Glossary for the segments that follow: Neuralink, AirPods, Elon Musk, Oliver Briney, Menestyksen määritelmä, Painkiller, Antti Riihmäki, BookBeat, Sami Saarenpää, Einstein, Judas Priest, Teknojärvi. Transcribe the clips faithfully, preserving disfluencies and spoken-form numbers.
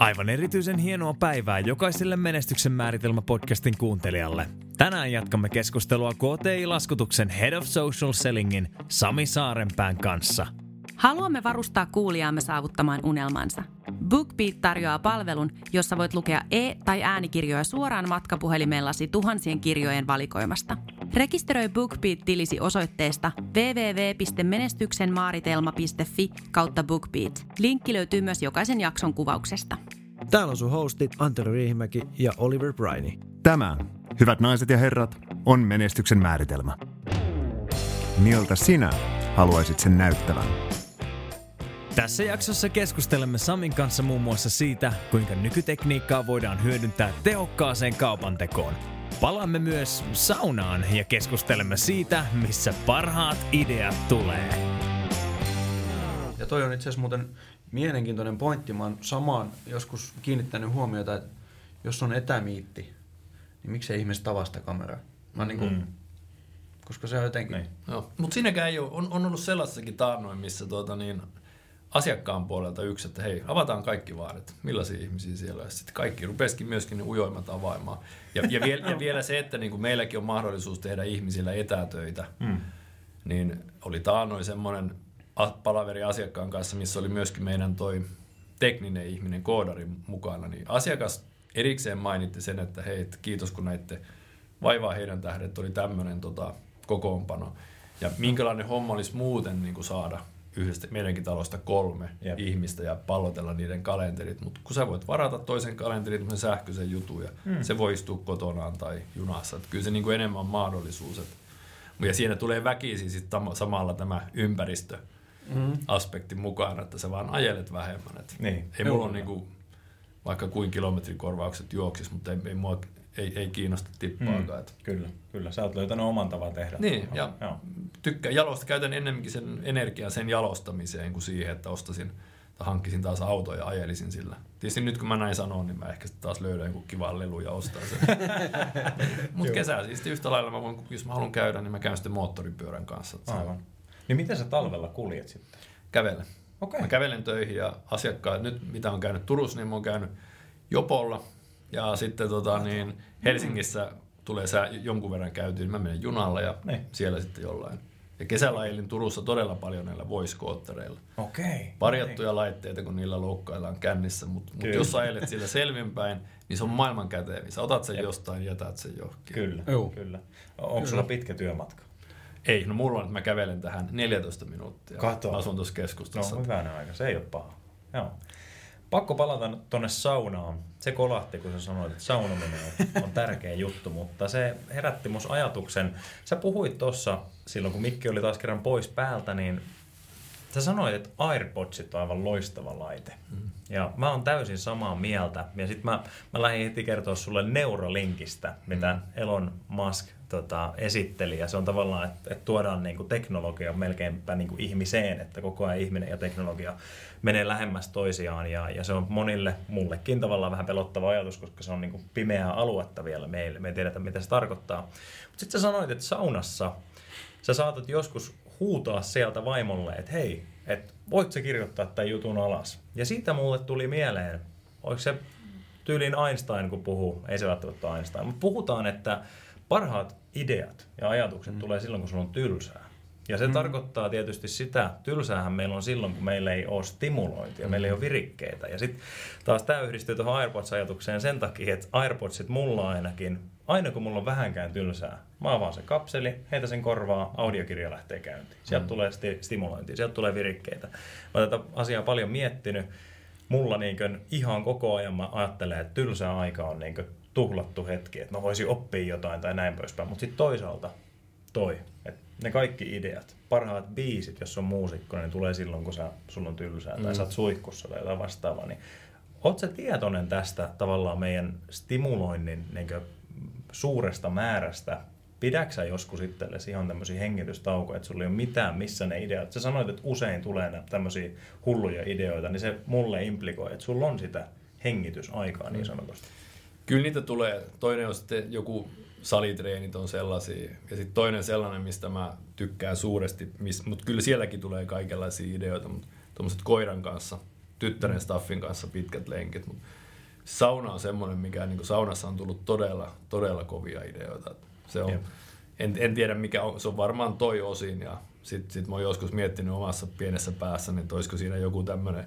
Aivan erityisen hienoa päivää jokaiselle Menestyksen määritelmä podcastin kuuntelijalle. Tänään jatkamme keskustelua K T I-laskutuksen Head of Social Sellingin Sami Saarenpään kanssa. Haluamme varustaa kuulijaamme saavuttamaan unelmansa. BookBeat tarjoaa palvelun, jossa voit lukea e- tai äänikirjoja suoraan matkapuhelimellasi tuhansien kirjojen valikoimasta. Rekisteröi BookBeat-tilisi osoitteesta www piste menestyksen määritelmä piste fi kautta BookBeat. Linkki löytyy myös jokaisen jakson kuvauksesta. Täällä on sun hostit Antti Riihmäki ja Oliver Briney. Tämä, hyvät naiset ja herrat, on menestyksen määritelmä. Miltä sinä haluaisit sen näyttävän? Tässä jaksossa keskustelemme Samin kanssa muun muassa siitä, kuinka nykytekniikkaa voidaan hyödyntää tehokkaaseen kaupantekoon. Palaamme myös saunaan ja keskustelemme siitä, missä parhaat ideat tulee. Ja toi on itse asiassa muuten mielenkiintoinen pointti. Mä oon samaan joskus kiinnittänyt huomiota, että jos on etämiitti, niin miksei ihmiset avaa sitä kameraa? Mä niinku... Mm. Koska se on jotenkin... Mutta siinäkään ei ole. On, on ollut sellaisessakin taannoin, missä tuota niin... asiakkaan puolelta yksi, että hei, avataan kaikki vaaret. Millaisia ihmisiä siellä on? Sitten kaikki rupesikin myöskin ujoimmat avaamaan. Ja, ja, vielä, ja vielä se, että niin kuin meilläkin on mahdollisuus tehdä ihmisillä etätöitä, mm. niin oli taannoin semmoinen palaveri asiakkaan kanssa, missä oli myöskin meidän toi tekninen ihminen, koodari mukana. Niin asiakas erikseen mainitti sen, että hei, kiitos kun näitte vaivaa heidän tähdet, oli tämmöinen tota, kokoonpano. Ja minkälainen homma olisi muuten niin kuin saada yhdestä meidänkin talosta kolme Jep. ihmistä ja pallotella niiden kalenterit, mutta kun sä voit varata toisen kalenterin sähköisen jutun ja mm. se voi istua kotonaan tai junassa. Et kyllä se niinku enemmän on mahdollisuus. Et. Ja siinä tulee väkisin sit tam- samalla tämä ympäristöaspekti mm. mukaan, että sä vaan ajelet vähemmän. Et niin. Ei mulla ole niinku, vaikka kuin kilometrikorvaukset juoksis, mutta ei, ei mua Ei, ei kiinnosta tippaakaan. Mm, kyllä, kyllä. Sä oot löytänyt oman tavan tehdä. Niin, ja Joo. tykkään jalosta. Käytän enemmänkin sen energiaa sen jalostamiseen kuin siihen, että ostasin tai hankkisin taas autoa ja ajelisin sillä. Tietysti nyt kun mä näin sanon, niin mä ehkä taas löydän joku kiva lelu ja ostan sen. Mutta kesää siis yhtä lailla, mä voin, jos mä haluan käydä, niin mä käyn sitten moottoripyörän kanssa. Aivan. Niin miten sä talvella kuljet sitten? Kävelen. Okay. Mä kävelen töihin ja asiakkaat, nyt mitä on käynyt Turussa, niin mä oon käynyt Jopolla. Ja sitten tota, niin Helsingissä tulee sää jonkun verran käytiin, mä menen junalla ja ne. Siellä sitten jollain. Ja kesällä ajelin Turussa todella paljon näillä voiskoottereilla. Okei. Parjattuja laitteita, kun niillä loukkaillaan kännissä, mutta mut jos ajelet siellä selvinpäin, niin se on maailman kätevi. Sä otat sen Jep. jostain, jätät sen johonkin. Kyllä, Juh. kyllä. Onko sulla pitkä työmatka? Ei, no mulla on, että mä kävelen tähän neljätoista minuuttia. Kato. Mä asun tuossa keskustassa. No hyvänä aika, se ei ole paha. Joo. Pakko palata tuonne saunaan. Se kolahti, kun sä sanoit, että saunominen on tärkeä juttu, mutta se herätti musta ajatuksen. Sä puhuit tuossa silloin, kun mikki oli taas kerran pois päältä, niin sä sanoit, että AirPodsit on aivan loistava laite. Mm. Ja mä oon täysin samaa mieltä. Ja sit mä, mä lähdin heti kertoa sulle Neuralinkistä, mitä mm. Elon Musk tota, esitteli. Ja se on tavallaan, että, että tuodaan niinku teknologia melkeinpä niinku ihmiseen, että koko ajan ihminen ja teknologia menee lähemmäs toisiaan. Ja, ja se on monille, mullekin tavallaan vähän pelottava ajatus, koska se on niinku pimeää aluetta vielä meille. Me ei tiedetä, mitä se tarkoittaa. Mutta sit sä sanoit, että saunassa sä saatat joskus huutaa sieltä vaimolle, että hei, et voit sä kirjoittaa tämän jutun alas. Ja siitä mulle tuli mieleen, oliko se tyyliin Einstein, kun puhuu, ei se välttämättä Einstein, mutta puhutaan, että parhaat ideat ja ajatukset mm. tulee silloin, kun sulla on tylsää. Ja se mm. tarkoittaa tietysti sitä, tylsäähän meillä on silloin, kun meillä ei ole stimulointia, mm. meillä ei ole virikkeitä. Ja sitten taas tämä yhdistyy tuohon AirPods-ajatukseen sen takia, että AirPodsit mulla ainakin, aina kun mulla on vähänkään tylsää, mä avaan se kapseli, heitä sen korvaa, audiokirja lähtee käyntiin. Sieltä mm. tulee sti- stimulointia, sieltä tulee virikkeitä. Mä tätä asiaa paljon miettinyt. Mulla niinkön ihan koko ajan mä ajattelen, että tylsää aika on niinkön tuhlattu hetki, että mä voisin oppia jotain tai näin poispäin. Mutta sitten toisaalta toi, että ne kaikki ideat, parhaat biisit, jos on muusikko, niin tulee silloin, kun sä, sulla on tylsää mm. tai sä oot suihkussa tai jotain vastaavaa. Niin oot sä tietoinen tästä tavallaan meidän stimuloinnin niinkö suuresta määrästä? Pidätkö sä joskus itsellesi ihan tämmöisiä hengitystaukoja, että sulla ei ole mitään, missä ne ideat? Sä sanoit, että usein tulee tämmöisiä hulluja ideoita, niin se mulle implikoi, että sulla on sitä hengitysaikaa niin sanotusti. Kyllä niitä tulee. Toinen on sitten joku salitreenit on sellaisia. Ja sitten toinen sellainen, mistä mä tykkään suuresti. Mutta kyllä sielläkin tulee kaikenlaisia ideoita. Mutta tuommoiset koiran kanssa tyttären staffin kanssa pitkät lenkit, mutta sauna on semmoinen, mikä niin kuin saunassa on tullut todella, todella kovia ideoita. Se on, en, en tiedä mikä on, se on varmaan toi osin, ja sitten sit mä oon joskus miettinyt omassa pienessä päässäni, että olisiko siinä joku tämmöinen,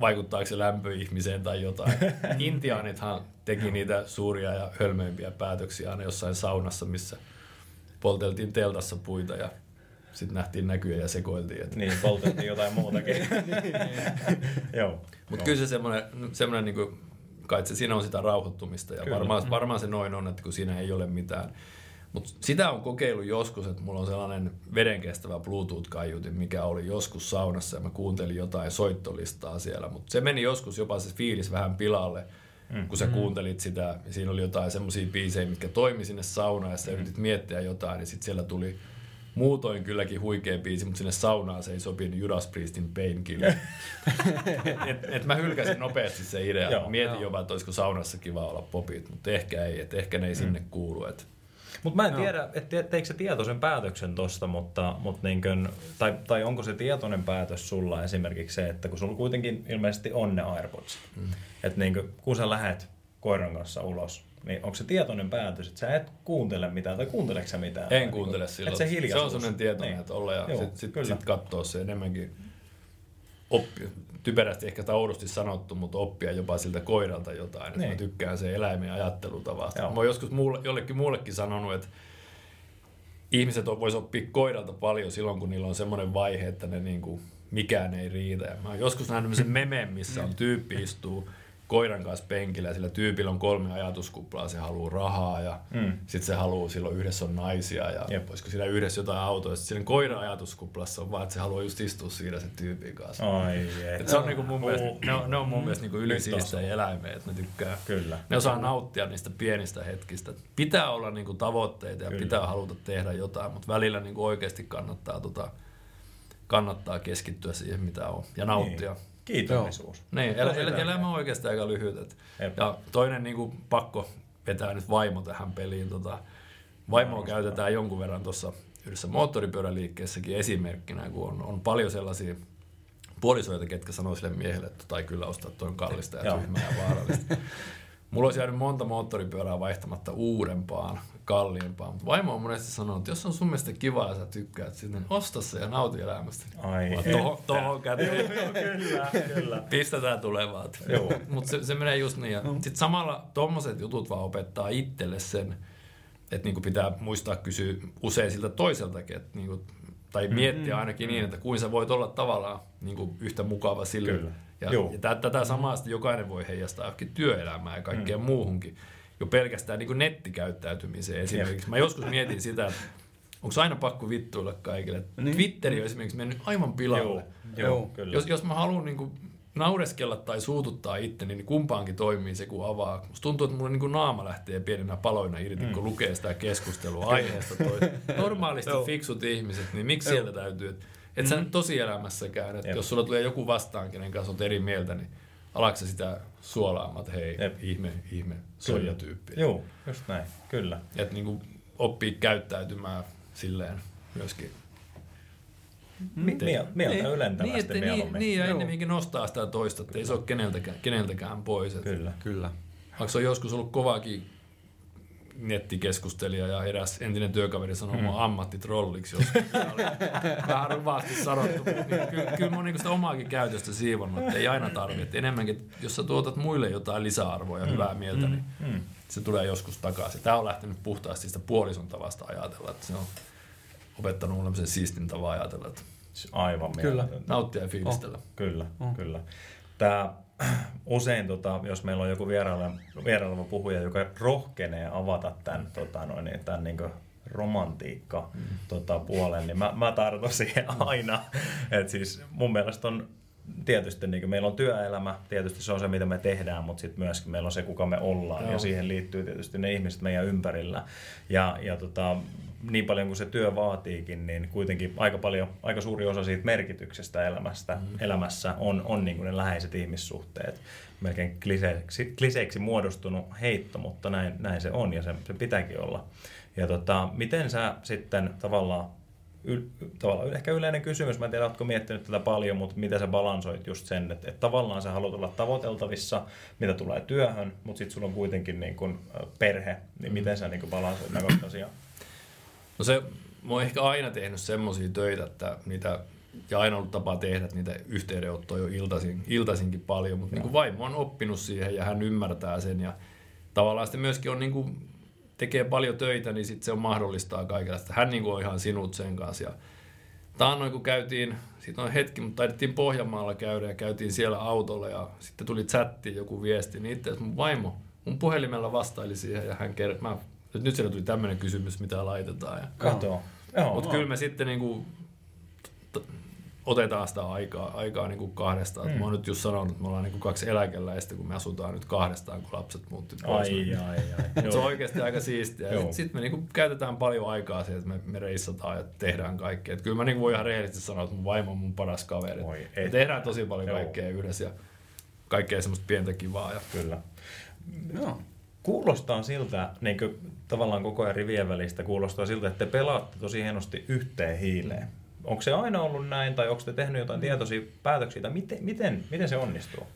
vaikuttaako se lämpö ihmiseen tai jotain. Intiaanithan teki niitä suuria ja hölmöimpiä päätöksiä aina jossain saunassa, missä polteltiin teltassa puita ja sitten nähtiin näkyjä ja sekoiltiin. Että... Niin, polteltiin jotain muutakin. Joo. Mutta kyllä se semmoinen, niin kai se, siinä on sitä rauhoittumista ja varmaan, varmaan se noin on, että kun siinä ei ole mitään. Mutta sitä on kokeillut joskus, että mulla on sellainen vedenkestävä Bluetooth-kaiutin, mikä oli joskus saunassa ja mä kuuntelin jotain soittolistaa siellä. Mutta se meni joskus jopa se fiilis vähän pilalle, mm. kun sä mm. kuuntelit sitä. Ja siinä oli jotain semmoisia biisejä, mitkä toimi sinne saunaan ja sä mm. yritit miettiä jotain. Ja sitten siellä tuli muutoin kylläkin huikea biisi, mutta sinne saunaan se ei sopinut Judas Priestin Painkiller. et, et mä hylkäsin nopeasti se idea. Joo, mietin jopa, että olisiko saunassa kiva olla popit, mutta ehkä ei. Et ehkä ne ei mm. sinne kuulu. Et... Mutta mä en tiedä, että teikö se tietoisen päätöksen tosta, mutta, mutta niin kuin, tai, tai onko se tietoinen päätös sulla esimerkiksi se, että kun sulla kuitenkin ilmeisesti on ne AirPods, mm. että niin kuin, kun sä lähet koiran kanssa ulos, niin onko se tietoinen päätös, että sä et kuuntele mitään tai kuunteleksä sä mitään? En kuuntele niin silloin. Se, se on sellainen tietoinen, niin. Että olla ja sitten sit, sit katsoa se enemmänkin. Oppi, typerästi ehkä oudosti sanottu, mutta oppia jopa siltä koiralta jotain. Niin. Mä tykkään sen eläimen ajattelutavasta. Joo. Mä oon joskus muulle, jollekin muullekin sanonut, että ihmiset vois oppia koiralta paljon silloin, kun niillä on semmoinen vaihe, että ne niinku, mikään ei riitä. Ja mä oon joskus nähnyt sen memeen, missä on tyyppi istuu koiran kanssa penkillä ja sillä tyypillä on kolme ajatuskuplaa. Se haluaa rahaa ja mm. sitten se haluaa, silloin yhdessä on naisia ja yep. voisiko siinä yhdessä jotain autoja. Sitten siinä koiran ajatuskuplassa on vaan, että se haluaa just istua siinä sen tyypin kanssa. Ai, et se on niinku mun mielestä, ne, on, ne on mun mielestä niinku ylisiistejä eläimiä, että ne tykkää. Kyllä. Ne osaa nauttia niistä pienistä hetkistä. Pitää olla niinku tavoitteita ja Kyllä. pitää haluta tehdä jotain, mutta välillä niinku oikeasti kannattaa, tota, kannattaa keskittyä siihen, mitä on ja nauttia. Niin. Kiitollisuus. Niin, elä, elä, elämä on oikeastaan aika lyhyt. Ja toinen niin kuin, pakko vetää nyt vaimo tähän peliin. Tota, vaimoa no, käytetään no. jonkun verran tuossa yhdessä moottoripyöräliikkeessäkin esimerkkinä, kun on, on paljon sellaisia puolisoita, ketkä sanoo sille miehelle, että tai kyllä ostaa, toi on kallista ja tyhmää ja vaarallista. Mulla olisi jäänyt monta moottoripyörää vaihtamatta uudempaan, kalliimpaan, mutta vaimo on monesti sanonut, että jos on sun mielestä kivaa ja sä tykkäät, sitten osta se ja nauti elämästä. Ai Tohon toho käteen. Kyllä, kyllä. Pistetään tulevat. Mutta se, se menee just niin. Mm. Sitten samalla tommoset jutut vaan opettaa itselle sen, että niinku pitää muistaa kysyä usein siltä toiseltakin, että niinku, tai miettiä ainakin mm-hmm. niin, että kuin sä voit olla tavallaan niinku yhtä mukava sille. Kyllä. Ja, ja tätä samaa jokainen voi heijastaa johonkin työelämään ja kaikkeen mm. muuhunkin. Jo pelkästään niin kuin nettikäyttäytymiseen esimerkiksi. Mä joskus mietin sitä, että onko aina pakko vittuilla kaikille. Niin. Twitteri on esimerkiksi mennyt aivan pilalle. Joo. Joo, kyllä. Jos, jos mä haluan niin kuin naureskella tai suututtaa itteni, niin kumpaankin toimii se, kun avaa. Musta tuntuu, että mulla niin kuin naama lähtee pieninä paloina irti, mm. kun lukee sitä keskustelua aiheesta. Toi. Normaalisti fiksut ihmiset, niin miksi sieltä täytyy... Että sä nyt tosielämässäkään, että Jep. jos sulla tulee joku vastaan, kenen kanssa olet eri mieltä, niin alaksä sitä suolaamat, hei, Jep. ihme, ihme, soijatyyppiä. Joo, just näin, kyllä. Että niin kuin oppii käyttäytymään silleen myöskin. Mieltä niin, ylentävästi niin, mieluummin. Niin, ja ennemminkin nostaa sitä toista, että ei se ole keneltäkään, keneltäkään pois. Että kyllä, kyllä. Vaikka se on joskus ollut kovaakin... nettikeskustelija ja eräs entinen työkaveri sanoi hmm. mua ammattitrolliksi, jos oli vähän ruvaasti sanottu. Niin kyllä, kyllä mä oon niin sitä omaakin käytöstä siivonnut, että ei aina tarvitse. Enemmänkin, jos sä tuotat muille jotain lisäarvoa ja hmm. hyvää mieltä, niin hmm. se tulee joskus takaisin. Tää on lähtenyt puhtaasti sitä puolison tavasta ajatella, että se on opettanut mulle sen siistin tavaa ajatella. Aivan mieltä. Nauttia ja fiilistellä. Oh. Kyllä, oh. kyllä. Tää usein, tota, jos meillä on joku vieraileva puhuja, joka rohkenee avata tämän, tota, noin, tämän niin kuin romantiikka mm. tota, puolen, niin mä, mä tartun siihen aina. Et siis mun mielestä on tietysti, niin kuin meillä on työelämä, tietysti se on se, mitä me tehdään, mutta sitten myöskin meillä on se, kuka me ollaan. Joo. Ja siihen liittyy tietysti ne ihmiset meidän ympärillä. Ja, ja tota, niin paljon kuin se työ vaatiikin, niin kuitenkin aika paljon, aika suuri osa siitä merkityksestä elämästä, mm. elämässä on, on niin kuin ne läheiset ihmissuhteet. Melkein kliseeksi, kliseeksi muodostunut heitto, mutta näin, näin se on ja se, se pitääkin olla. Ja tota, miten sä sitten tavallaan yl, tavallaan ehkä yleinen kysymys. Mä en tiedä, ootko miettinyt tätä paljon, mutta miten sä balansoit just sen, että, että tavallaan sä haluat olla tavoiteltavissa, mitä tulee työhön, mutta sitten sulla on kuitenkin niin kun perhe, niin miten sä niin kun balansoit nämä kaksi asiaa? No se, mä oon ehkä aina tehnyt semmoisia töitä, että niitä, ja aina ollut tapaa tehdä, että niitä yhteydenottoja jo iltaisin, iltaisinkin paljon, mutta niin vaimo on oppinut siihen ja hän ymmärtää sen ja tavallaan sitten myöskin on niin kuin, tekee paljon töitä, niin sitten se on mahdollistaa kaikille. Hän niin kuin on ihan sinut sen kanssa. Taannoin kun käytiin, siitä on hetki, mutta taidettiin Pohjanmaalla käydä ja käytiin siellä autolla ja sitten tuli chattiin joku viesti, niin itse asiassa mun vaimo mun puhelimella vastaili siihen ja hän kertoi, mä, nyt siellä tuli tämmöinen kysymys, mitä laitetaan. Ja, kato. Mutta kyllä me sitten niin kuin, otetaan sitä aikaa, aikaa niin kuin kahdestaan. Mm. Mä oon nyt just sanonut, että me ollaan niin kuin kaksi eläkeläistä, kun me asutaan nyt kahdestaan, kun lapset muutti pois. Ai, ai, ai. Se on oikeasti aika siistiä. Sitten sit me niin kuin käytetään paljon aikaa siihen, että me, me reissataan ja tehdään kaikkea. Et kyllä mä niin kuin voin ihan rehellisesti sanoa, että mun vaimo on mun paras kaveri. Oi, me tehdään tosi paljon Joo. kaikkea yhdessä ja kaikkea semmoista pientä kivaa. Ja... Kyllä. No. Kuulostaa siltä, niin kuin tavallaan koko ajan rivien välistä kuulostaa siltä, että te pelaatte tosi hienosti yhteen hiileen. Onko se aina ollut näin, tai onko te tehnyt jotain tietoisia päätöksiä, tai miten, miten, miten se onnistuu?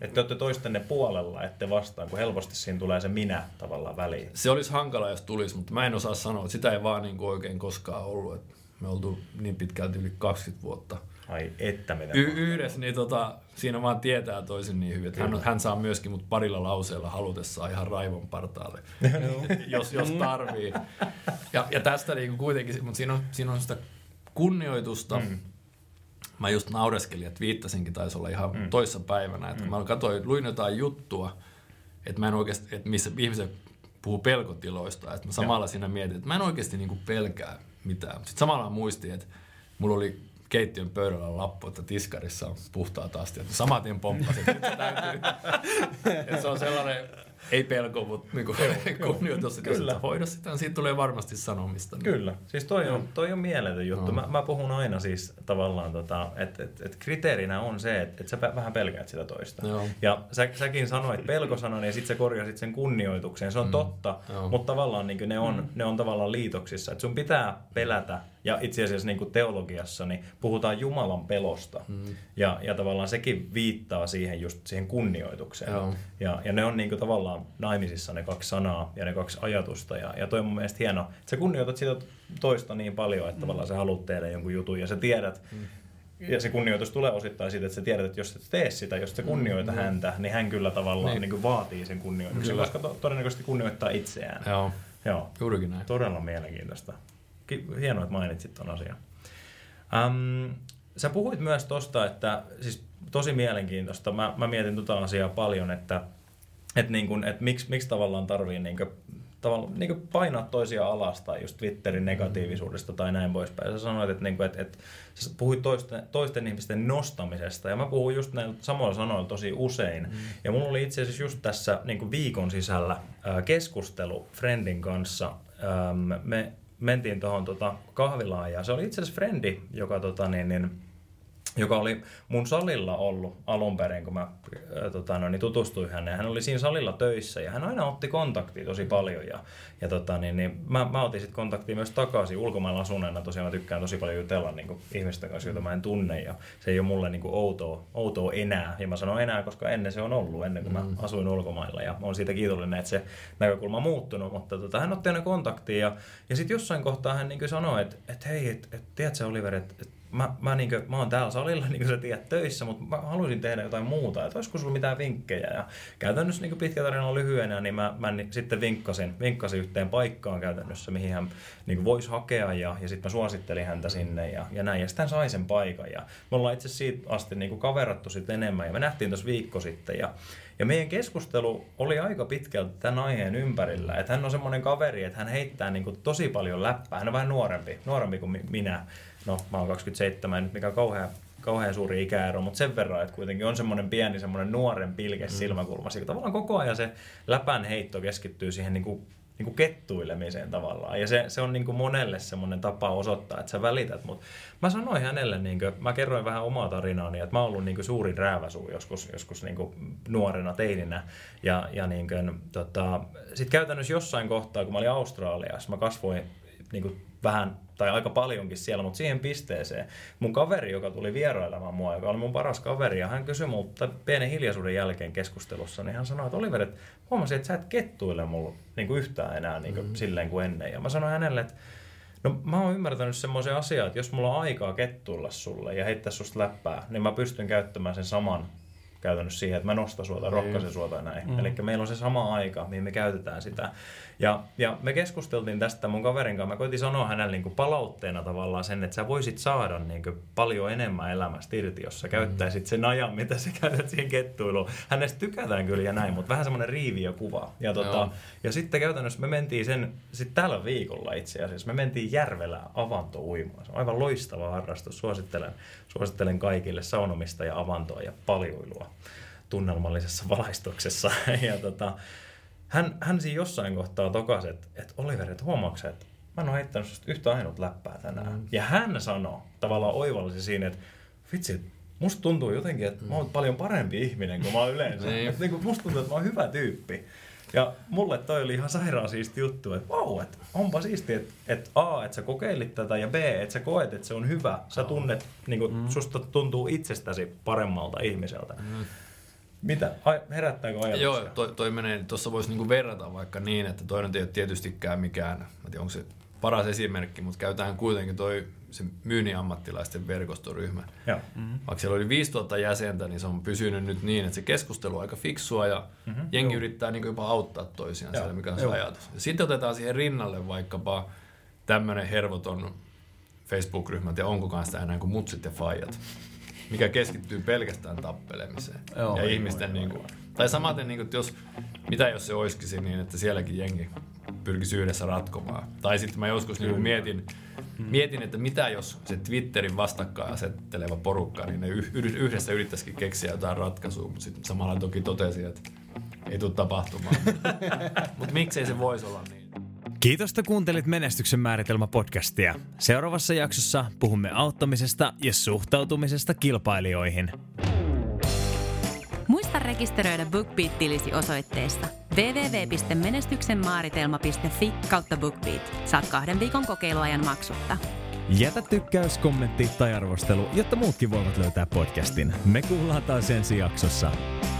Että te olette toistenne puolella, ette vastaan, kun helposti siinä tulee se minä tavallaan väliin. Se olisi hankala, jos tulisi, mutta mä en osaa sanoa, että sitä ei vaan niin kuin oikein koskaan ollut. Että me oltu niin pitkälti yli kaksikymmentä vuotta. Ai että mitä. Y- yhdessä, niin tota, siinä vaan tietää toisin niin hyvin. Hän, hän saa myöskin mut parilla lauseella halutessaan ihan raivon partaalle, jos, jos tarvii. Ja, ja tästä niin kuitenkin, mutta siinä on, siinä on sitä... kunnioitusta. Mm. Mä just naureskelin ja twiittasinkin, taisi olla ihan mm. toissa päivänä, että mm. mä katsoin, luin jotain juttua, että mä en oikeasti, että missä ihmiset puhuu pelkotiloista, että mä samalla ja. Siinä mietin, että mä en oikeasti niinku pelkää mitään. Sitten samalla muistin, että mulla oli keittiön pöydällä lappu, että tiskarissa on puhtaat astiat. Samaten pomppasin, että täytyy. Et se on sellainen, ei pelko, mutta niin kunnioitus, että jos et sä hoida sitä, niin siitä tulee varmasti sanomista. Niin. Kyllä, siis toi on, toi on mieletön juttu. No. Mä, mä puhun aina siis tavallaan, tota, että et, et kriteerinä on se, että et sä p- vähän pelkäät sitä toista. Joo. Ja sä, säkin sanoit pelkosanan ja sit sä korjasit sen kunnioitukseen. Se on mm. totta, Joo. mutta tavallaan niin ne, on, mm. ne on tavallaan liitoksissa. Et sun pitää pelätä. Ja itse asiassa niin kuin teologiassa niin puhutaan Jumalan pelosta. Mm. Ja, ja tavallaan sekin viittaa siihen, just siihen kunnioitukseen. Joo. Ja, ja ne on niin kuin tavallaan naimisissa ne kaksi sanaa ja ne kaksi ajatusta. Ja, ja toi on mun mielestä hienoa, että sä kunnioitat sitä toista niin paljon, että mm. tavallaan sä haluat tehdä jonkun jutun ja sä tiedät. Mm. Ja se kunnioitus tulee osittain siitä, että sä tiedät, että jos et tee sitä, jos sä kunnioita mm. häntä, niin hän kyllä tavallaan niin. Niin kuin vaatii sen kunnioituksen, kyllä. koska to, todennäköisesti kunnioittaa itseään. Joo, Joo. juurikin näin. Todella mielenkiintoista. Hienoa, että mainitsit ton asian. Ähm, sä puhuit myös tosta, että siis tosi mielenkiintoista. Mä, mä mietin tota asiaa paljon, että et niin kun, et miksi, miksi tavallaan tarvii niin kun, tavallaan, niin kun painaa toisia alas tai just Twitterin negatiivisuudesta tai näin poispäin. Sä sanoit, että, niin kun, että, että sä puhuit toisten, toisten ihmisten nostamisesta ja mä puhun just näillä samoilla sanoilla tosi usein. Mm. Ja mulla oli itse asiassa just tässä niin kun viikon sisällä äh, keskustelu friendin kanssa. Ähm, me mentiin tuohon tota kahvilaan ja se oli itse asiassa frendi, joka, tota, niin, niin, joka oli mun salilla ollut alun perin, kun mä ä, tota, no, niin tutustuin häneen. Hän oli siinä salilla töissä ja hän aina otti kontaktia tosi paljon. Ja, ja tota, niin, niin, mä, mä otin sitten kontaktia myös takaisin ulkomailla asuneena. Tosiaan mä tykkään tosi paljon jutella niin kuin ihmisten kanssa, joita mä en tunne. Ja se ei ole mulle niin kuin outoa, outoa enää. Ja mä sanon enää, koska ennen se on ollut, ennen kuin mä mm. asuin ulkomailla. Ja olen siitä kiitollinen, että se näkökulma on muuttunut. Mutta tota, hän otti aina kontaktia ja, ja sitten jossain kohtaa hän niin kuin sanoi, että et, hei, et, et, tiedätkö Oliver, että et, Mä, mä, niin kuin, mä oon täällä salilla, niin kuin sä tiedät, töissä, mutta mä haluaisin tehdä jotain muuta. Että olisiko sulla mitään vinkkejä? Ja käytännössä niin kuin pitkä tarina on lyhyenä, niin mä, mä niin, sitten vinkkasin, vinkkasin yhteen paikkaan käytännössä, mihin hän niin kuin voisi hakea. Ja, ja sitten mä suosittelin häntä sinne ja, ja näin. Ja sitten hän sai sen paikan. Ja me ollaan itse siitä asti niin kuin kaverattu sit enemmän. Ja me nähtiin tuossa viikko sitten. Ja, ja meidän keskustelu oli aika pitkälti tämän aiheen ympärillä. Että hän on semmoinen kaveri, että hän heittää niin kuin tosi paljon läppää. Hän on vähän nuorempi, nuorempi kuin minä. No, mä oon kaksikymmentäseitsemän, nyt mikä on kauhean, kauhean suuri ikäero, mutta sen verran, että kuitenkin on semmoinen pieni, semmoinen nuoren pilke silmäkulmassa. Mm. Tavallaan koko ajan se läpän heitto keskittyy siihen niin kuin, niin kuin kettuilemiseen tavallaan. Ja se, se on niin kuin monelle semmoinen tapa osoittaa, että sä välität. Mut mä sanoin hänelle, niin kuin, mä kerroin vähän omaa tarinaani, että mä oon ollut niin kuin suuri rääväsuu joskus, joskus niin kuin nuorena teininä. Ja, ja niin kuin, tota, sit käytännössä jossain kohtaa, kun mä olin Australiassa, mä kasvoin... Niin kuin, vähän tai aika paljonkin siellä, mutta siihen pisteeseen. Mun kaveri, joka tuli vierailemaan mua, joka oli mun paras kaveri, ja hän kysyi multa pienen hiljaisuuden jälkeen keskustelussa, niin hän sanoi, että Oliver, että huomasin, että sä et kettuile mulla niin kuin yhtään enää niin kuin mm. silleen kuin ennen. Ja mä sanoin hänelle, että no mä oon ymmärtänyt semmoisen asian, että jos mulla on aikaa kettuilla sulle ja heittää susta läppää, niin mä pystyn käyttämään sen saman käytännössä siihen, että mä nostan sua tai rohkaisen sua tai näin. Mm. Eli meillä on se sama aika, mihin me käytetään sitä. Ja, ja me keskusteltiin tästä mun kaverin kanssa. Mä koitin sanoa hänelle niin kuin palautteena tavallaan sen, että sä voisit saada niin kuin paljon enemmän elämästä irti, jos sä käyttäisit sen ajan, mitä sä käytät siihen kettuiluun. Hänestä tykätään kyllä ja näin, mutta vähän semmoinen riiviökuva. Ja, tota, ja sitten käytännössä me mentiin sen, sit tällä viikolla itse asiassa, me mentiin järvellä avantouimaan. Se on aivan loistava harrastus. Suosittelen, suosittelen kaikille saunomista ja avantoa ja paljuilua tunnelmallisessa valaistuksessa. Ja tota, hän, hän siinä jossain kohtaa tokasi, että et Oliver, et huomaatko sä, että mä en ole heittänyt susta yhtä ainut läppää tänään. Mm. Ja hän sanoi tavallaan oivallisesti siinä, että vitsi, musta tuntuu jotenkin, että mä oon paljon parempi ihminen kuin mä oon yleensä. Et, niin kuin, musta tuntuu, että mä oon hyvä tyyppi. Ja mulle toi oli ihan sairaan siisti juttu, että vau, että onpa siistiä, että et A, että sä kokeilit tätä ja B, että sä koet, että se on hyvä. Sä tunnet, niin kun, mm. susta tuntuu itsestäsi paremmalta ihmiseltä. Mm. Mitä? Ai, herättääkö ajatuksia? Joo, toi, toi menee, tuossa voisi niinku verrata vaikka niin, että toi nyt ei ole tietystikään mikään, mä tiedän, onko se paras esimerkki, mutta käytetään kuitenkin toi se myynnin ammattilaisten verkostoryhmä. Mm-hmm. Vaikka siellä oli viisituhatta jäsentä, niin se on pysynyt nyt niin, että se keskustelu on aika fiksua ja mm-hmm. jengi Joo. yrittää niin kuin jopa auttaa toisiaan siellä, mikä on se ajatus. Ja sitten otetaan siihen rinnalle vaikkapa tämmöinen hervoton Facebook-ryhmä, ja onkokaan sitä enää kuin mutsit ja faijat, mikä keskittyy pelkästään tappelemiseen. Joo, ja ihmisten niin kuin, tai samaten, niin kuin, jos, mitä jos se olisikin niin, että sielläkin jengi pyrkisi yhdessä ratkomaan. Tai sitten mä joskus niin mietin, mietin, että mitä jos se Twitterin vastakkain asetteleva porukka, niin ne yhdessä yrittäisikin keksiä jotain ratkaisua, mutta sitten samalla toki totesin, että ei tule tapahtumaan. Mutta miksei se voisi olla niin? Kiitos, että kuuntelit Menestyksen määritelmäpodcastia. Seuraavassa jaksossa puhumme auttamisesta ja suhtautumisesta kilpailijoihin. Muista rekisteröidä BookBeat-tilisi osoitteessa www piste menestyksen määritelmä piste fi kautta BookBeat. Saat kahden viikon kokeiluajan maksutta. Jätä tykkäys, kommentti tai arvostelu, jotta muutkin voivat löytää podcastin. Me kuullaan taas ensi jaksossa.